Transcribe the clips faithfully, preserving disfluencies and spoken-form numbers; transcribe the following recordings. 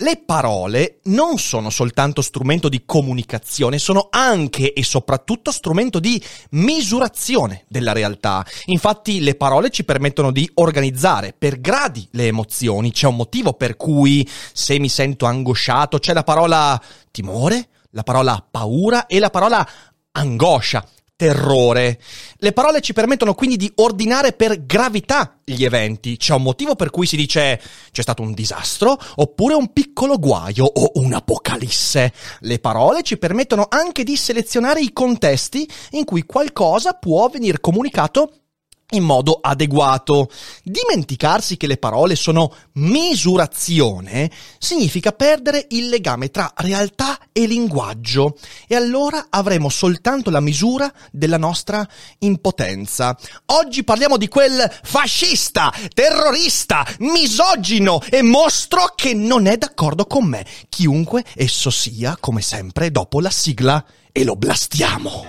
Le parole non sono soltanto strumento di comunicazione, sono anche e soprattutto strumento di misurazione della realtà. Infatti le parole ci permettono di organizzare per gradi le emozioni. C'è un motivo per cui, se mi sento angosciato, c'è la parola timore, la parola paura e la parola angoscia, terrore. Le parole ci permettono quindi di ordinare per gravità gli eventi. C'è un motivo per cui si dice c'è stato un disastro, oppure un piccolo guaio o un'apocalisse. Le parole ci permettono anche di selezionare i contesti in cui qualcosa può venir comunicato in modo adeguato. Dimenticarsi che le parole sono misurazione significa perdere il legame tra realtà e linguaggio, e allora avremo soltanto la misura della nostra impotenza. Oggi parliamo di quel fascista, terrorista, misogino e mostro che non è d'accordo con me, chiunque esso sia, come sempre dopo la sigla, e lo blastiamo.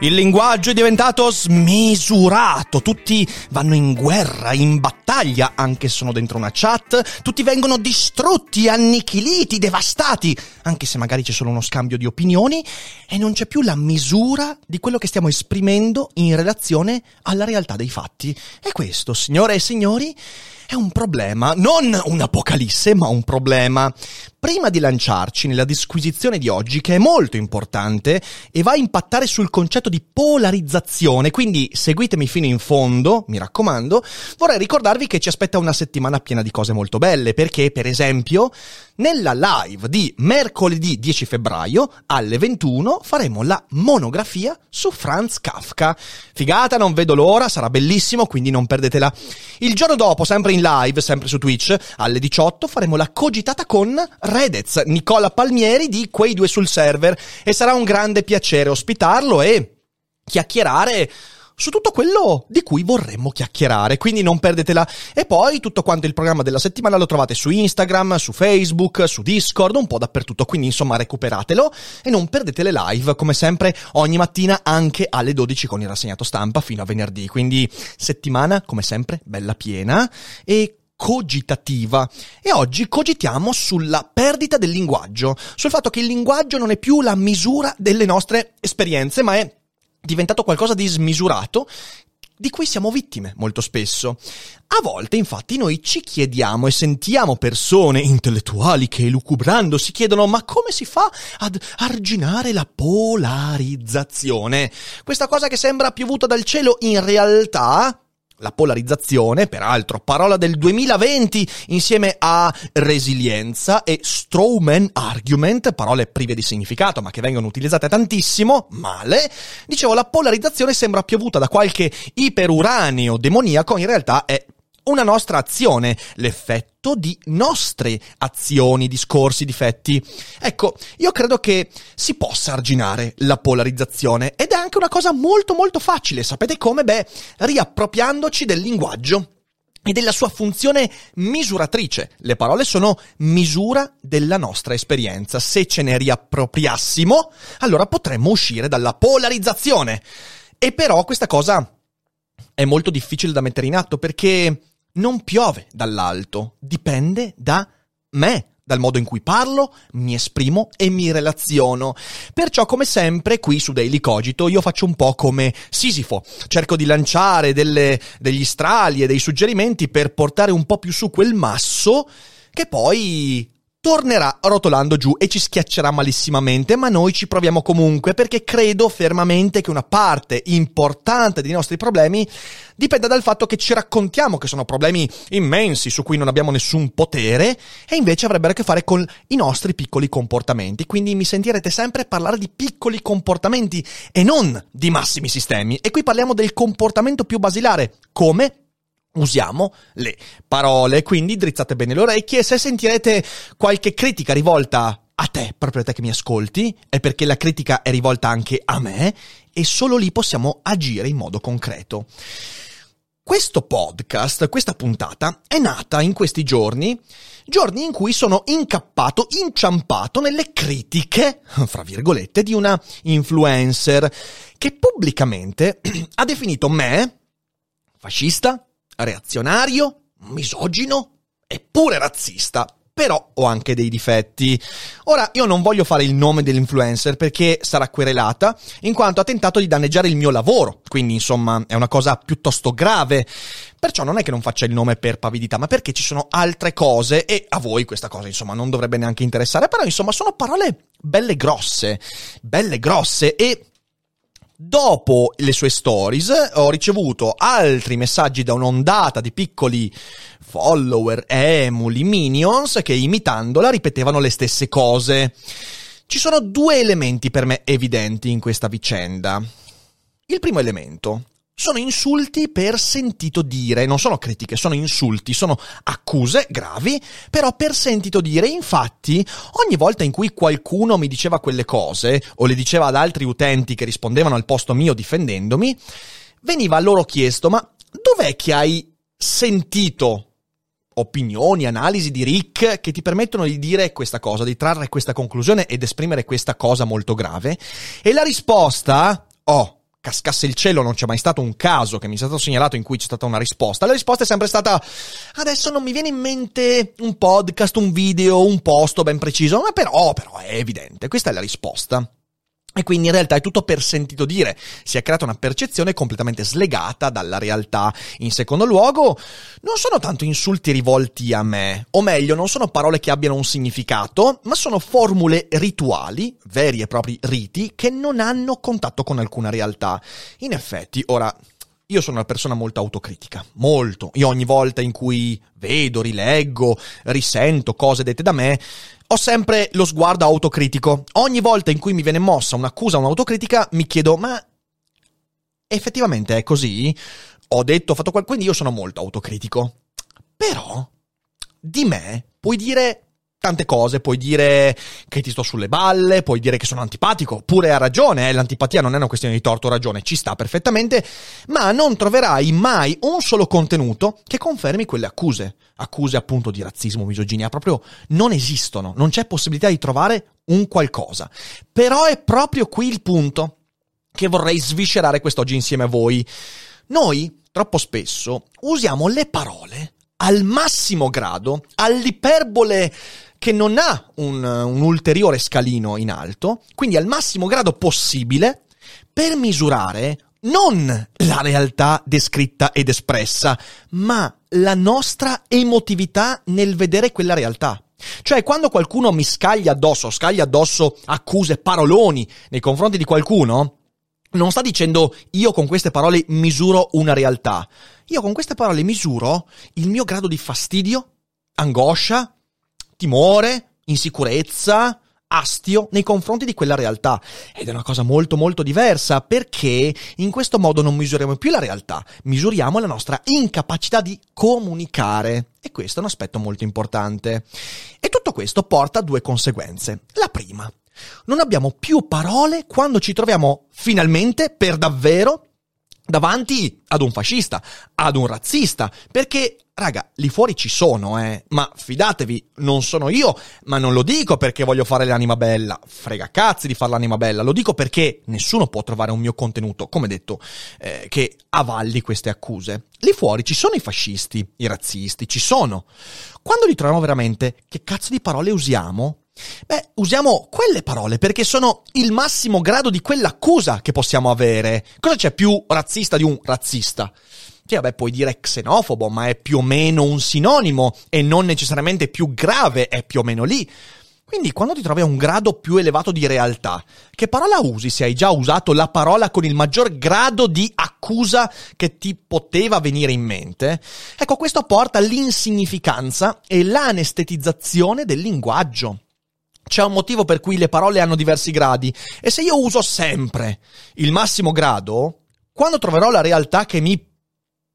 Il linguaggio è diventato smisurato, tutti vanno in guerra, in battaglia, anche se sono dentro una chat, tutti vengono distrutti, annichiliti, devastati, anche se magari c'è solo uno scambio di opinioni e non c'è più la misura di quello che stiamo esprimendo in relazione alla realtà dei fatti. E questo, signore e signori, è un problema, non un'apocalisse, ma un problema. Prima di lanciarci nella disquisizione di oggi, che è molto importante e va a impattare sul concetto di polarizzazione, quindi seguitemi fino in fondo, mi raccomando, vorrei ricordarvi che ci aspetta una settimana piena di cose molto belle, perché, per esempio, nella live di mercoledì dieci febbraio alle ventuno faremo la monografia su Franz Kafka. Figata, non vedo l'ora, sarà bellissimo, quindi non perdetela. Il giorno dopo, sempre in live, sempre su Twitch, alle diciotto faremo la cogitata con Redez, Nicola Palmieri di Quei Due Sul Server, e sarà un grande piacere ospitarlo e chiacchierare su tutto quello di cui vorremmo chiacchierare, quindi non perdetela. E poi tutto quanto il programma della settimana lo trovate su Instagram, su Facebook, su Discord, un po' dappertutto, quindi insomma recuperatelo e non perdete le live, come sempre ogni mattina anche alle dodici con il rassegnato stampa fino a venerdì, quindi settimana come sempre bella piena e cogitativa. E oggi cogitiamo sulla perdita del linguaggio, sul fatto che il linguaggio non è più la misura delle nostre esperienze, ma è diventato qualcosa di smisurato, di cui siamo vittime molto spesso. A volte, infatti, noi ci chiediamo e sentiamo persone intellettuali che, lucubrando, si chiedono ma come si fa ad arginare la polarizzazione? Questa cosa che sembra piovuta dal cielo, in realtà... La polarizzazione, peraltro, parola del duemilaventi, insieme a resilienza e strawman argument, parole prive di significato ma che vengono utilizzate tantissimo, male. Dicevo, la polarizzazione sembra piovuta da qualche iperuranio demoniaco, in realtà è una nostra azione, l'effetto di nostre azioni, discorsi, difetti. Ecco, io credo che si possa arginare la polarizzazione ed è anche una cosa molto molto facile. Sapete come? Beh, riappropriandoci del linguaggio e della sua funzione misuratrice. Le parole sono misura della nostra esperienza. Se ce ne riappropriassimo, allora potremmo uscire dalla polarizzazione. E però questa cosa è molto difficile da mettere in atto perché non piove dall'alto, dipende da me, dal modo in cui parlo, mi esprimo e mi relaziono. Perciò, come sempre, qui su Daily Cogito io faccio un po' come Sisifo, cerco di lanciare delle, degli strali e dei suggerimenti per portare un po' più su quel masso che poi tornerà rotolando giù e ci schiaccerà malissimamente, ma noi ci proviamo comunque, perché credo fermamente che una parte importante dei nostri problemi dipenda dal fatto che ci raccontiamo che sono problemi immensi su cui non abbiamo nessun potere e invece avrebbero a che fare con i nostri piccoli comportamenti. Quindi mi sentirete sempre parlare di piccoli comportamenti e non di massimi sistemi, e qui parliamo del comportamento più basilare, come usiamo le parole. Quindi drizzate bene le orecchie, e se sentirete qualche critica rivolta a te, proprio a te che mi ascolti, è perché la critica è rivolta anche a me, e solo lì possiamo agire in modo concreto. Questo podcast, questa puntata, è nata in questi giorni, giorni in cui sono incappato, inciampato nelle critiche, fra virgolette, di una influencer che pubblicamente ha definito me fascista, reazionario, misogino e pure razzista. Però ho anche dei difetti. Ora, io non voglio fare il nome dell'influencer perché sarà querelata, in quanto ha tentato di danneggiare il mio lavoro, quindi insomma è una cosa piuttosto grave. Perciò non è che non faccia il nome per pavidità, ma perché ci sono altre cose e a voi questa cosa insomma non dovrebbe neanche interessare. Però insomma sono parole belle grosse, belle grosse. E dopo le sue stories ho ricevuto altri messaggi da un'ondata di piccoli follower, emuli, minions, che imitandola ripetevano le stesse cose. Ci sono due elementi per me evidenti in questa vicenda. Il primo elemento: sono insulti per sentito dire, non sono critiche, sono insulti, sono accuse gravi, però per sentito dire. Infatti, ogni volta in cui qualcuno mi diceva quelle cose, o le diceva ad altri utenti che rispondevano al posto mio difendendomi, veniva loro chiesto: ma dov'è che hai sentito opinioni, analisi di Rick che ti permettono di dire questa cosa, di trarre questa conclusione ed esprimere questa cosa molto grave? E la risposta, oh, cascasse il cielo, non c'è mai stato un caso che mi sia stato segnalato in cui c'è stata una risposta. La risposta è sempre stata: adesso non mi viene in mente un podcast, un video, un posto ben preciso, ma però, però è evidente, questa è la risposta. E quindi in realtà è tutto per sentito dire, si è creata una percezione completamente slegata dalla realtà. In secondo luogo, non sono tanto insulti rivolti a me, o meglio, non sono parole che abbiano un significato, ma sono formule rituali, veri e propri riti, che non hanno contatto con alcuna realtà. In effetti, ora, io sono una persona molto autocritica, molto. Io ogni volta in cui vedo, rileggo, risento cose dette da me, ho sempre lo sguardo autocritico. Ogni volta in cui mi viene mossa un'accusa, un'autocritica, mi chiedo: ma effettivamente è così? Ho detto, ho fatto qualcosa? Quindi io sono molto autocritico. Però di me puoi dire tante cose, puoi dire che ti sto sulle balle, puoi dire che sono antipatico, pure ha ragione, eh? L'antipatia non è una questione di torto o ragione, ci sta perfettamente, ma non troverai mai un solo contenuto che confermi quelle accuse, accuse appunto di razzismo, misoginia, proprio non esistono, non c'è possibilità di trovare un qualcosa. Però è proprio qui il punto che vorrei sviscerare quest'oggi insieme a voi. Noi troppo spesso usiamo le parole al massimo grado, all'iperbole che non ha un, un ulteriore scalino in alto, quindi al massimo grado possibile, per misurare non la realtà descritta ed espressa, ma la nostra emotività nel vedere quella realtà. Cioè, quando qualcuno mi scaglia addosso, scaglia addosso accuse, paroloni nei confronti di qualcuno, non sta dicendo: io con queste parole misuro una realtà. Io con queste parole misuro il mio grado di fastidio, angoscia, timore, insicurezza, astio nei confronti di quella realtà. Ed è una cosa molto molto diversa, perché in questo modo non misuriamo più la realtà, misuriamo la nostra incapacità di comunicare, e questo è un aspetto molto importante. E tutto questo porta a due conseguenze. La prima: non abbiamo più parole quando ci troviamo finalmente, per davvero, davanti ad un fascista, ad un razzista, perché raga, lì fuori ci sono, eh. Ma fidatevi, non sono io, ma non lo dico perché voglio fare l'anima bella. Frega cazzi di fare l'anima bella. Lo dico perché nessuno può trovare un mio contenuto, come detto, eh, che avalli queste accuse. Lì fuori ci sono i fascisti, i razzisti, ci sono. Quando li troviamo veramente, che cazzo di parole usiamo? Beh, usiamo quelle parole perché sono il massimo grado di quell'accusa che possiamo avere. Cosa c'è più razzista di un razzista? Sì, vabbè, puoi dire xenofobo, ma è più o meno un sinonimo e non necessariamente più grave, è più o meno lì. Quindi quando ti trovi a un grado più elevato di realtà, che parola usi se hai già usato la parola con il maggior grado di accusa che ti poteva venire in mente? Ecco, questo porta all'insignificanza e l'anestetizzazione del linguaggio. C'è un motivo per cui le parole hanno diversi gradi e se io uso sempre il massimo grado, quando troverò la realtà che mi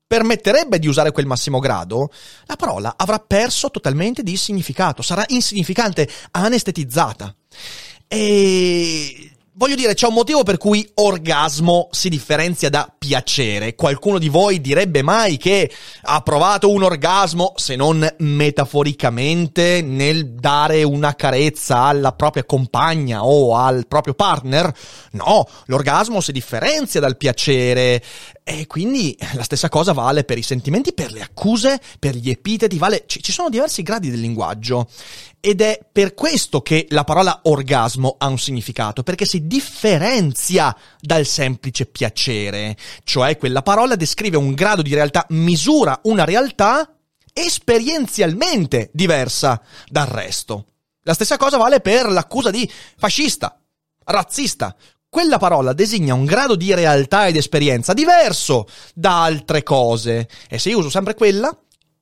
permetterebbe di usare quel massimo grado, la parola avrà perso totalmente di significato, sarà insignificante, anestetizzata. E voglio dire, c'è un motivo per cui orgasmo si differenzia da piacere. Qualcuno di voi direbbe mai che ha provato un orgasmo, se non metaforicamente, nel dare una carezza alla propria compagna o al proprio partner? No, l'orgasmo si differenzia dal piacere. E quindi la stessa cosa vale per i sentimenti, per le accuse, per gli epiteti, vale, ci sono diversi gradi del linguaggio ed è per questo che la parola orgasmo ha un significato, perché si differenzia dal semplice piacere, cioè quella parola descrive un grado di realtà, misura una realtà esperienzialmente diversa dal resto. La stessa cosa vale per l'accusa di fascista, razzista. Quella parola designa un grado di realtà ed esperienza diverso da altre cose e se io uso sempre quella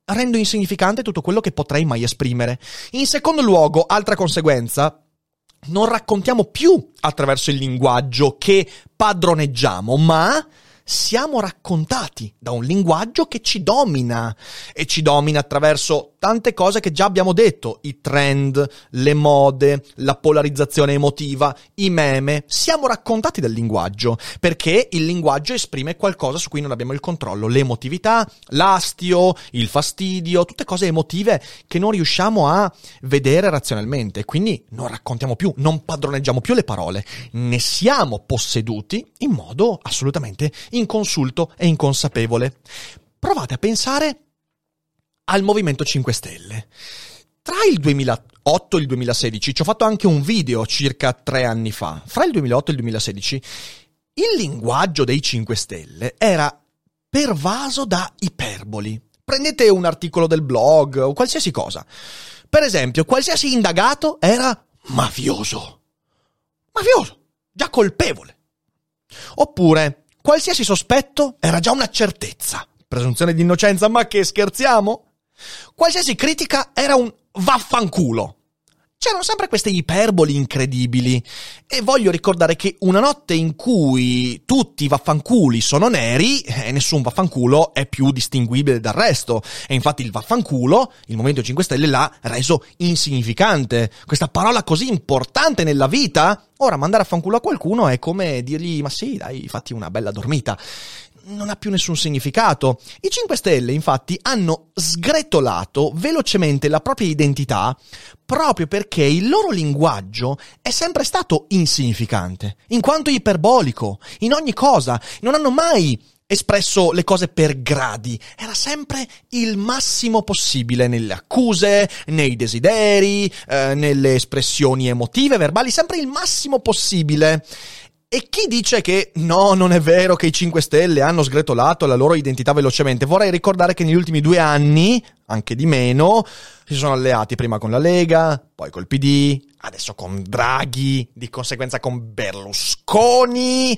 rendo insignificante tutto quello che potrei mai esprimere. In secondo luogo, altra conseguenza, non raccontiamo più attraverso il linguaggio che padroneggiamo, ma siamo raccontati da un linguaggio che ci domina e ci domina attraverso tante cose che già abbiamo detto, i trend, le mode, la polarizzazione emotiva, i meme. Siamo raccontati dal linguaggio perché il linguaggio esprime qualcosa su cui non abbiamo il controllo, l'emotività, l'astio, il fastidio, tutte cose emotive che non riusciamo a vedere razionalmente, quindi non raccontiamo più, non padroneggiamo più le parole, ne siamo posseduti in modo assolutamente inconsulto e inconsapevole. Provate a pensare al Movimento cinque Stelle. Tra il duemilaotto e il duemilasedici, ci ho fatto anche un video circa tre anni fa, fra il duemilaotto e il duemilasedici, il linguaggio dei cinque Stelle era pervaso da iperboli. Prendete un articolo del blog o qualsiasi cosa. Per esempio, qualsiasi indagato era mafioso. Mafioso, già colpevole. Oppure qualsiasi sospetto era già una certezza. Presunzione di innocenza, ma che scherziamo? Qualsiasi critica era un vaffanculo. C'erano sempre queste iperboli incredibili. E voglio ricordare che una notte in cui tutti i vaffanculi sono neri, e nessun vaffanculo è più distinguibile dal resto. E infatti il vaffanculo, il Movimento cinque Stelle, l'ha reso insignificante. Questa parola così importante nella vita, ora mandare a fanculo a qualcuno è come dirgli ma sì, dai, fatti una bella dormita. Non ha più nessun significato. I cinque Stelle, infatti, hanno sgretolato velocemente la propria identità proprio perché il loro linguaggio è sempre stato insignificante, in quanto iperbolico, in ogni cosa. Non hanno mai espresso le cose per gradi, era sempre il massimo possibile nelle accuse, nei desideri, eh, nelle espressioni emotive, verbali, sempre il massimo possibile. E chi dice che no, non è vero che i cinque Stelle hanno sgretolato la loro identità velocemente? Vorrei ricordare che negli ultimi due anni, anche di meno, si sono alleati prima con la Lega, poi col P D, adesso con Draghi, di conseguenza con Berlusconi.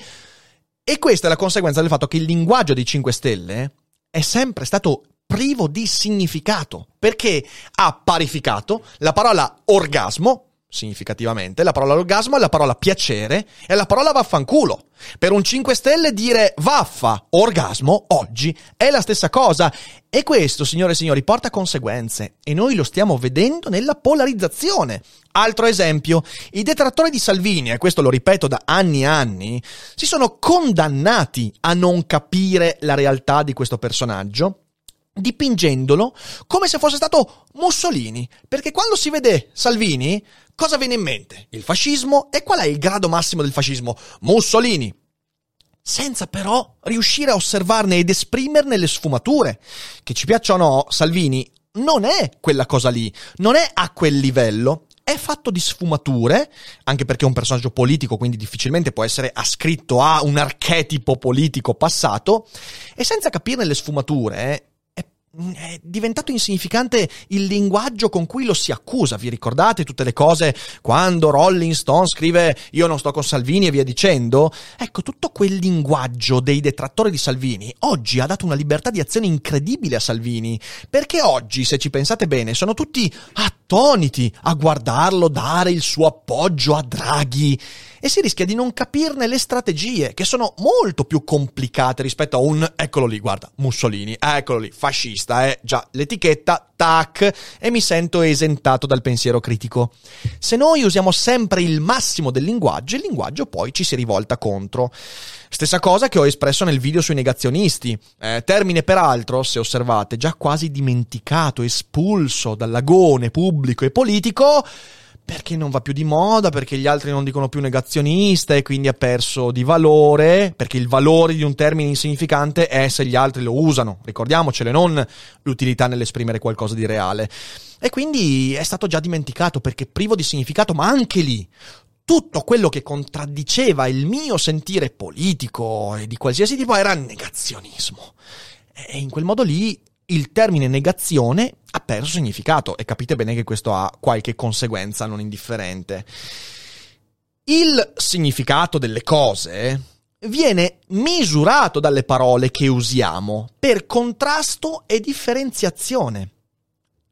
E questa è la conseguenza del fatto che il linguaggio dei cinque Stelle è sempre stato privo di significato, perché ha parificato la parola orgasmo, significativamente, la parola orgasmo è la parola piacere e la parola vaffanculo. Per un cinque Stelle dire vaffa, orgasmo, oggi è la stessa cosa. E questo, signore e signori, porta conseguenze e noi lo stiamo vedendo nella polarizzazione. Altro esempio, i detrattori di Salvini, e questo lo ripeto da anni e anni, si sono condannati a non capire la realtà di questo personaggio dipingendolo come se fosse stato Mussolini, perché quando si vede Salvini, cosa viene in mente? Il fascismo, e qual è il grado massimo del fascismo? Mussolini, senza però riuscire a osservarne ed esprimerne le sfumature. Che ci piaccia o no, Salvini non è quella cosa lì, non è a quel livello, è fatto di sfumature, anche perché è un personaggio politico, quindi difficilmente può essere ascritto a un archetipo politico passato, e senza capirne le sfumature è, è diventato insignificante il linguaggio con cui lo si accusa. Vi ricordate tutte le cose quando Rolling Stone scrive "io non sto con Salvini" e via dicendo? Ecco, tutto quel linguaggio dei detrattori di Salvini oggi ha dato una libertà di azione incredibile a Salvini, perché oggi, se ci pensate bene, sono tutti attoniti a guardarlo dare il suo appoggio a Draghi e si rischia di non capirne le strategie, che sono molto più complicate rispetto a un "eccolo lì, guarda, Mussolini, eccolo lì, fascista, eh, già, l'etichetta, tac, e mi sento esentato dal pensiero critico". Se noi usiamo sempre il massimo del linguaggio, il linguaggio poi ci si rivolta contro. Stessa cosa che ho espresso nel video sui negazionisti, eh, termine peraltro, se osservate, già quasi dimenticato, espulso dall'agone pubblico e politico, perché non va più di moda, perché gli altri non dicono più negazionista e quindi ha perso di valore, perché il valore di un termine insignificante è se gli altri lo usano, ricordiamocelo, non l'utilità nell'esprimere qualcosa di reale. E quindi è stato già dimenticato perché privo di significato, ma anche lì tutto quello che contraddiceva il mio sentire politico e di qualsiasi tipo era negazionismo. E in quel modo lì il termine negazione ha perso significato, e capite bene che questo ha qualche conseguenza non indifferente. Il significato delle cose viene misurato dalle parole che usiamo per contrasto e differenziazione.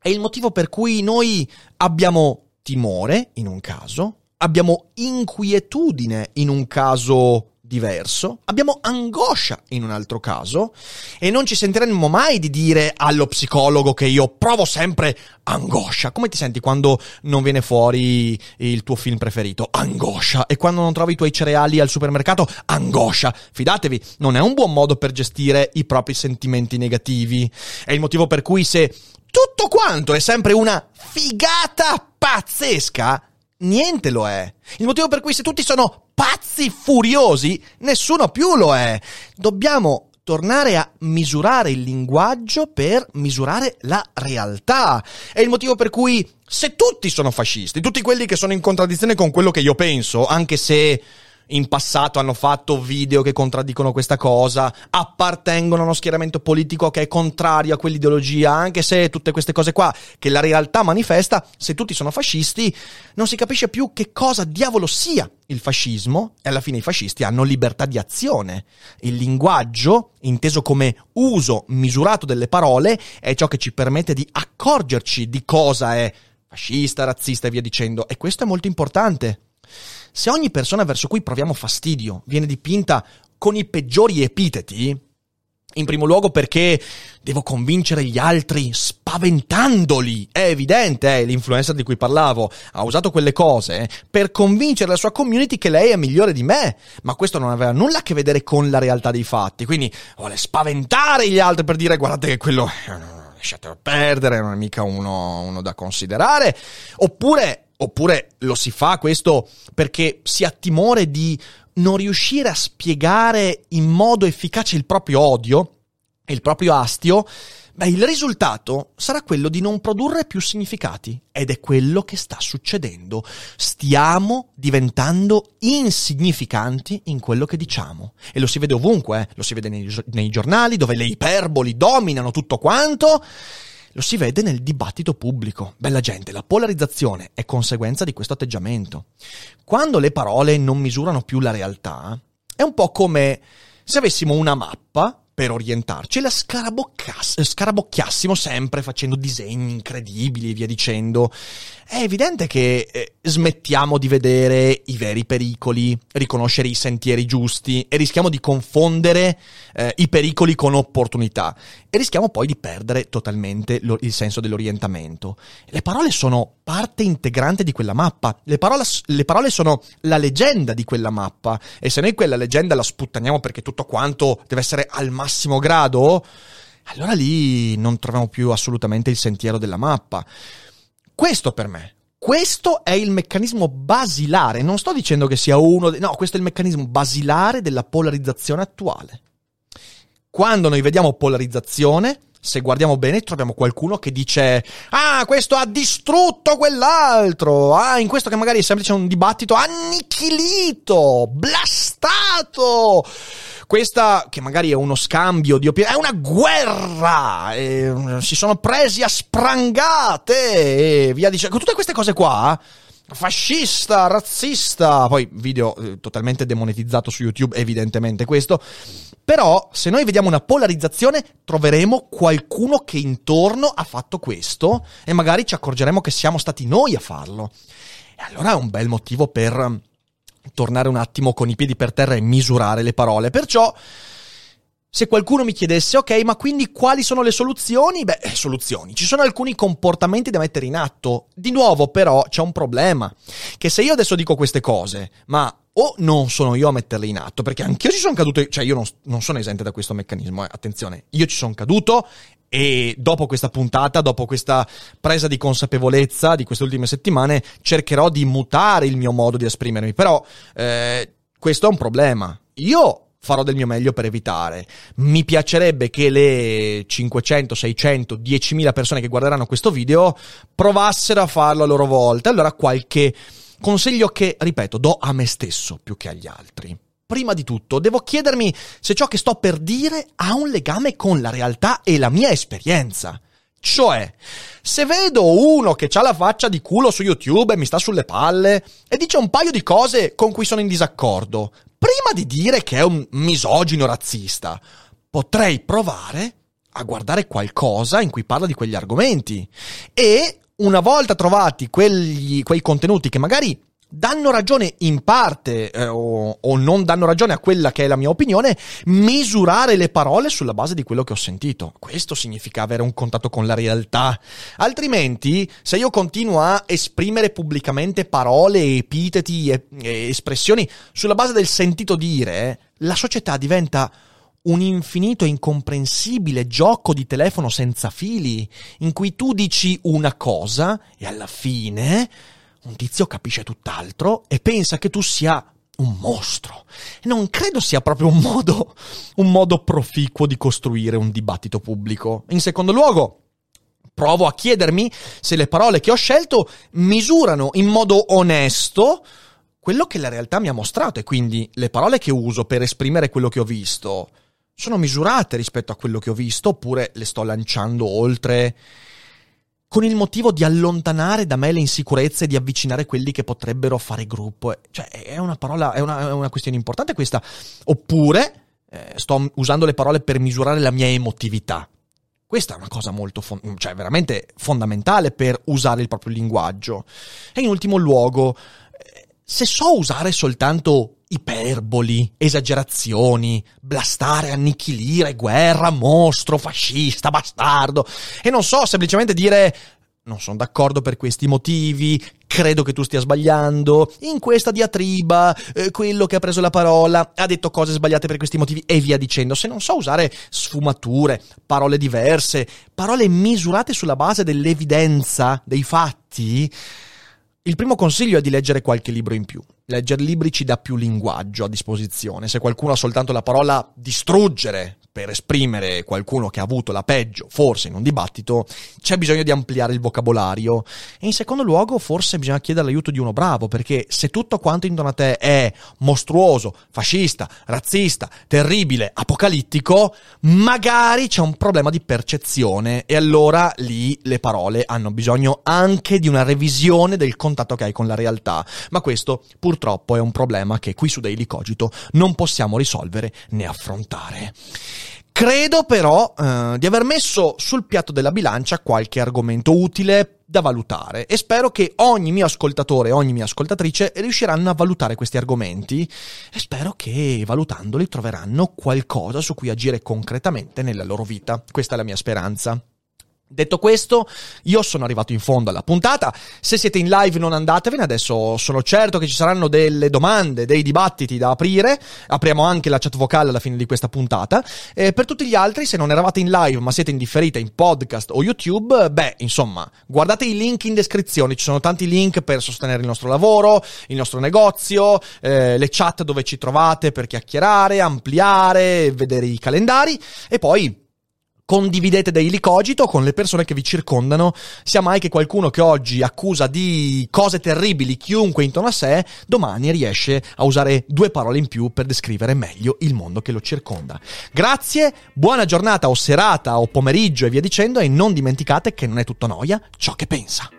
È il motivo per cui noi abbiamo timore in un caso, abbiamo inquietudine in un caso diverso, abbiamo angoscia in un altro caso, e non ci sentiremmo mai di dire allo psicologo che io provo sempre angoscia. Come ti senti quando non viene fuori il tuo film preferito? Angoscia. E quando non trovi i tuoi cereali al supermercato? Angoscia. Fidatevi, non è un buon modo per gestire i propri sentimenti negativi. È il motivo per cui, se tutto quanto è sempre una figata pazzesca, niente lo è. Il motivo per cui, se tutti sono pazzi furiosi, nessuno più lo è. Dobbiamo tornare a misurare il linguaggio per misurare la realtà. È il motivo per cui, se tutti sono fascisti, tutti quelli che sono in contraddizione con quello che io penso, anche se in passato hanno fatto video che contraddicono questa cosa, appartengono a uno schieramento politico che è contrario a quell'ideologia, anche se tutte queste cose qua che la realtà manifesta, se tutti sono fascisti, non si capisce più che cosa diavolo sia il fascismo, e alla fine i fascisti hanno libertà di azione. Il linguaggio, inteso come uso misurato delle parole, è ciò che ci permette di accorgerci di cosa è fascista, razzista e via dicendo, e questo è molto importante. Se ogni persona verso cui proviamo fastidio viene dipinta con i peggiori epiteti, in primo luogo perché devo convincere gli altri spaventandoli, è evidente, eh, l'influencer di cui parlavo ha usato quelle cose per convincere la sua community che lei è migliore di me, ma questo non aveva nulla a che vedere con la realtà dei fatti, quindi vuole spaventare gli altri per dire "guardate che quello, lasciatelo perdere, non è mica uno, uno da considerare", oppure... Oppure lo si fa questo perché si ha timore di non riuscire a spiegare in modo efficace il proprio odio, il proprio astio. Beh, il risultato sarà quello di non produrre più significati, ed è quello che sta succedendo. Stiamo diventando insignificanti in quello che diciamo, e lo si vede ovunque, eh? Lo si vede nei, nei giornali, dove le iperboli dominano tutto quanto. Lo si vede nel dibattito pubblico. Bella gente, la polarizzazione è conseguenza di questo atteggiamento. Quando le parole non misurano più la realtà, è un po' come se avessimo una mappa per orientarci e la scarabocchiassimo sempre facendo disegni incredibili e via dicendo. È evidente che eh, smettiamo di vedere i veri pericoli, riconoscere i sentieri giusti, e rischiamo di confondere eh, i pericoli con opportunità, e rischiamo poi di perdere totalmente lo, il senso dell'orientamento. Le parole sono parte integrante di quella mappa, le, parola, le parole sono la leggenda di quella mappa, e se noi quella leggenda la sputtaniamo perché tutto quanto deve essere al massimo grado, allora lì non troviamo più assolutamente il sentiero della mappa. Questo per me, questo è il meccanismo basilare, non sto dicendo che sia uno, de- no, questo è il meccanismo basilare della polarizzazione attuale. Quando noi vediamo polarizzazione, se guardiamo bene, troviamo qualcuno che dice «Ah, questo ha distrutto quell'altro!» «Ah, in questo che magari è semplice un dibattito annichilito, blastato!» Questa che magari è uno scambio di opinioni, è una guerra! E si sono presi a sprangate! E via dicendo. Tutte queste cose qua... fascista, razzista, poi video eh, totalmente demonetizzato su YouTube, evidentemente questo, però se noi vediamo una polarizzazione troveremo qualcuno che intorno ha fatto questo e magari ci accorgeremo che siamo stati noi a farlo. E allora è un bel motivo per tornare un attimo con i piedi per terra e misurare le parole. Perciò se qualcuno mi chiedesse, ok, ma quindi quali sono le soluzioni? Beh, soluzioni. Ci sono alcuni comportamenti da mettere in atto. Di nuovo, però, c'è un problema. Che se io adesso dico queste cose, ma o non sono io a metterle in atto, perché anch'io ci sono caduto, cioè io non, non sono esente da questo meccanismo, eh, attenzione. Io ci sono caduto e dopo questa puntata, dopo questa presa di consapevolezza di queste ultime settimane, cercherò di mutare il mio modo di esprimermi. Però eh, questo è un problema. Io... farò del mio meglio per evitare. Mi piacerebbe che le cinquecento, seicento, diecimila persone che guarderanno questo video provassero a farlo a loro volta. Allora qualche consiglio che, ripeto, do a me stesso più che agli altri. Prima di tutto devo chiedermi se ciò che sto per dire ha un legame con la realtà e la mia esperienza. Cioè, se vedo uno che ha la faccia di culo su YouTube e mi sta sulle palle e dice un paio di cose con cui sono in disaccordo, prima di dire che è un misogino razzista, potrei provare a guardare qualcosa in cui parla di quegli argomenti. E una volta trovati quegli, quei contenuti che magari danno ragione in parte eh, o, o non danno ragione a quella che è la mia opinione, misurare le parole sulla base di quello che ho sentito. Questo significa avere un contatto con la realtà. Altrimenti, se io continuo a esprimere pubblicamente parole, epiteti e, e espressioni sulla base del sentito dire, la società diventa un infinito e incomprensibile gioco di telefono senza fili, in cui tu dici una cosa e alla fine... un tizio capisce tutt'altro e pensa che tu sia un mostro. Non credo sia proprio un modo, un modo proficuo di costruire un dibattito pubblico. In secondo luogo, provo a chiedermi se le parole che ho scelto misurano in modo onesto quello che la realtà mi ha mostrato, e quindi le parole che uso per esprimere quello che ho visto sono misurate rispetto a quello che ho visto, oppure le sto lanciando oltre... con il motivo di allontanare da me le insicurezze e di avvicinare quelli che potrebbero fare gruppo. Cioè, è una parola, è una, è una questione importante questa. Oppure, eh, sto usando le parole per misurare la mia emotività. Questa è una cosa molto, fon- cioè, veramente fondamentale per usare il proprio linguaggio. E in ultimo luogo, se so usare soltanto iperboli, esagerazioni, blastare, annichilire, guerra, mostro, fascista, bastardo, e non so semplicemente dire non sono d'accordo per questi motivi, credo che tu stia sbagliando, in questa diatriba eh, quello che ha preso la parola ha detto cose sbagliate per questi motivi e via dicendo. Se non so usare sfumature, parole diverse, parole misurate sulla base dell'evidenza, dei fatti, il primo consiglio è di leggere qualche libro in più. Leggere libri ci dà più linguaggio a disposizione. Se qualcuno ha soltanto la parola distruggere per esprimere qualcuno che ha avuto la peggio, forse in un dibattito, c'è bisogno di ampliare il vocabolario. E in secondo luogo forse bisogna chiedere l'aiuto di uno bravo, perché se tutto quanto intorno a te è mostruoso, fascista, razzista, terribile, apocalittico, magari c'è un problema di percezione e allora lì le parole hanno bisogno anche di una revisione del contatto che hai con la realtà. Ma questo purtroppo è un problema che qui su Daily Cogito non possiamo risolvere né affrontare. Credo però eh, di aver messo sul piatto della bilancia qualche argomento utile da valutare e spero che ogni mio ascoltatore e ogni mia ascoltatrice riusciranno a valutare questi argomenti e spero che valutandoli troveranno qualcosa su cui agire concretamente nella loro vita. Questa è la mia speranza. Detto questo, io sono arrivato in fondo alla puntata. Se siete in live non andatevene, adesso sono certo che ci saranno delle domande, dei dibattiti da aprire. Apriamo anche la chat vocale alla fine di questa puntata. E per tutti gli altri, se non eravate in live ma siete in differita in podcast o YouTube, beh, insomma, guardate i link in descrizione, ci sono tanti link per sostenere il nostro lavoro, il nostro negozio, eh, le chat dove ci trovate per chiacchierare, ampliare, vedere i calendari e poi... condividete Daily Cogito con le persone che vi circondano, sia mai che qualcuno che oggi accusa di cose terribili chiunque intorno a sé, domani riesce a usare due parole in più per descrivere meglio il mondo che lo circonda. Grazie, buona giornata o serata o pomeriggio e via dicendo, e non dimenticate che non è tutto noia ciò che pensa.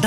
Da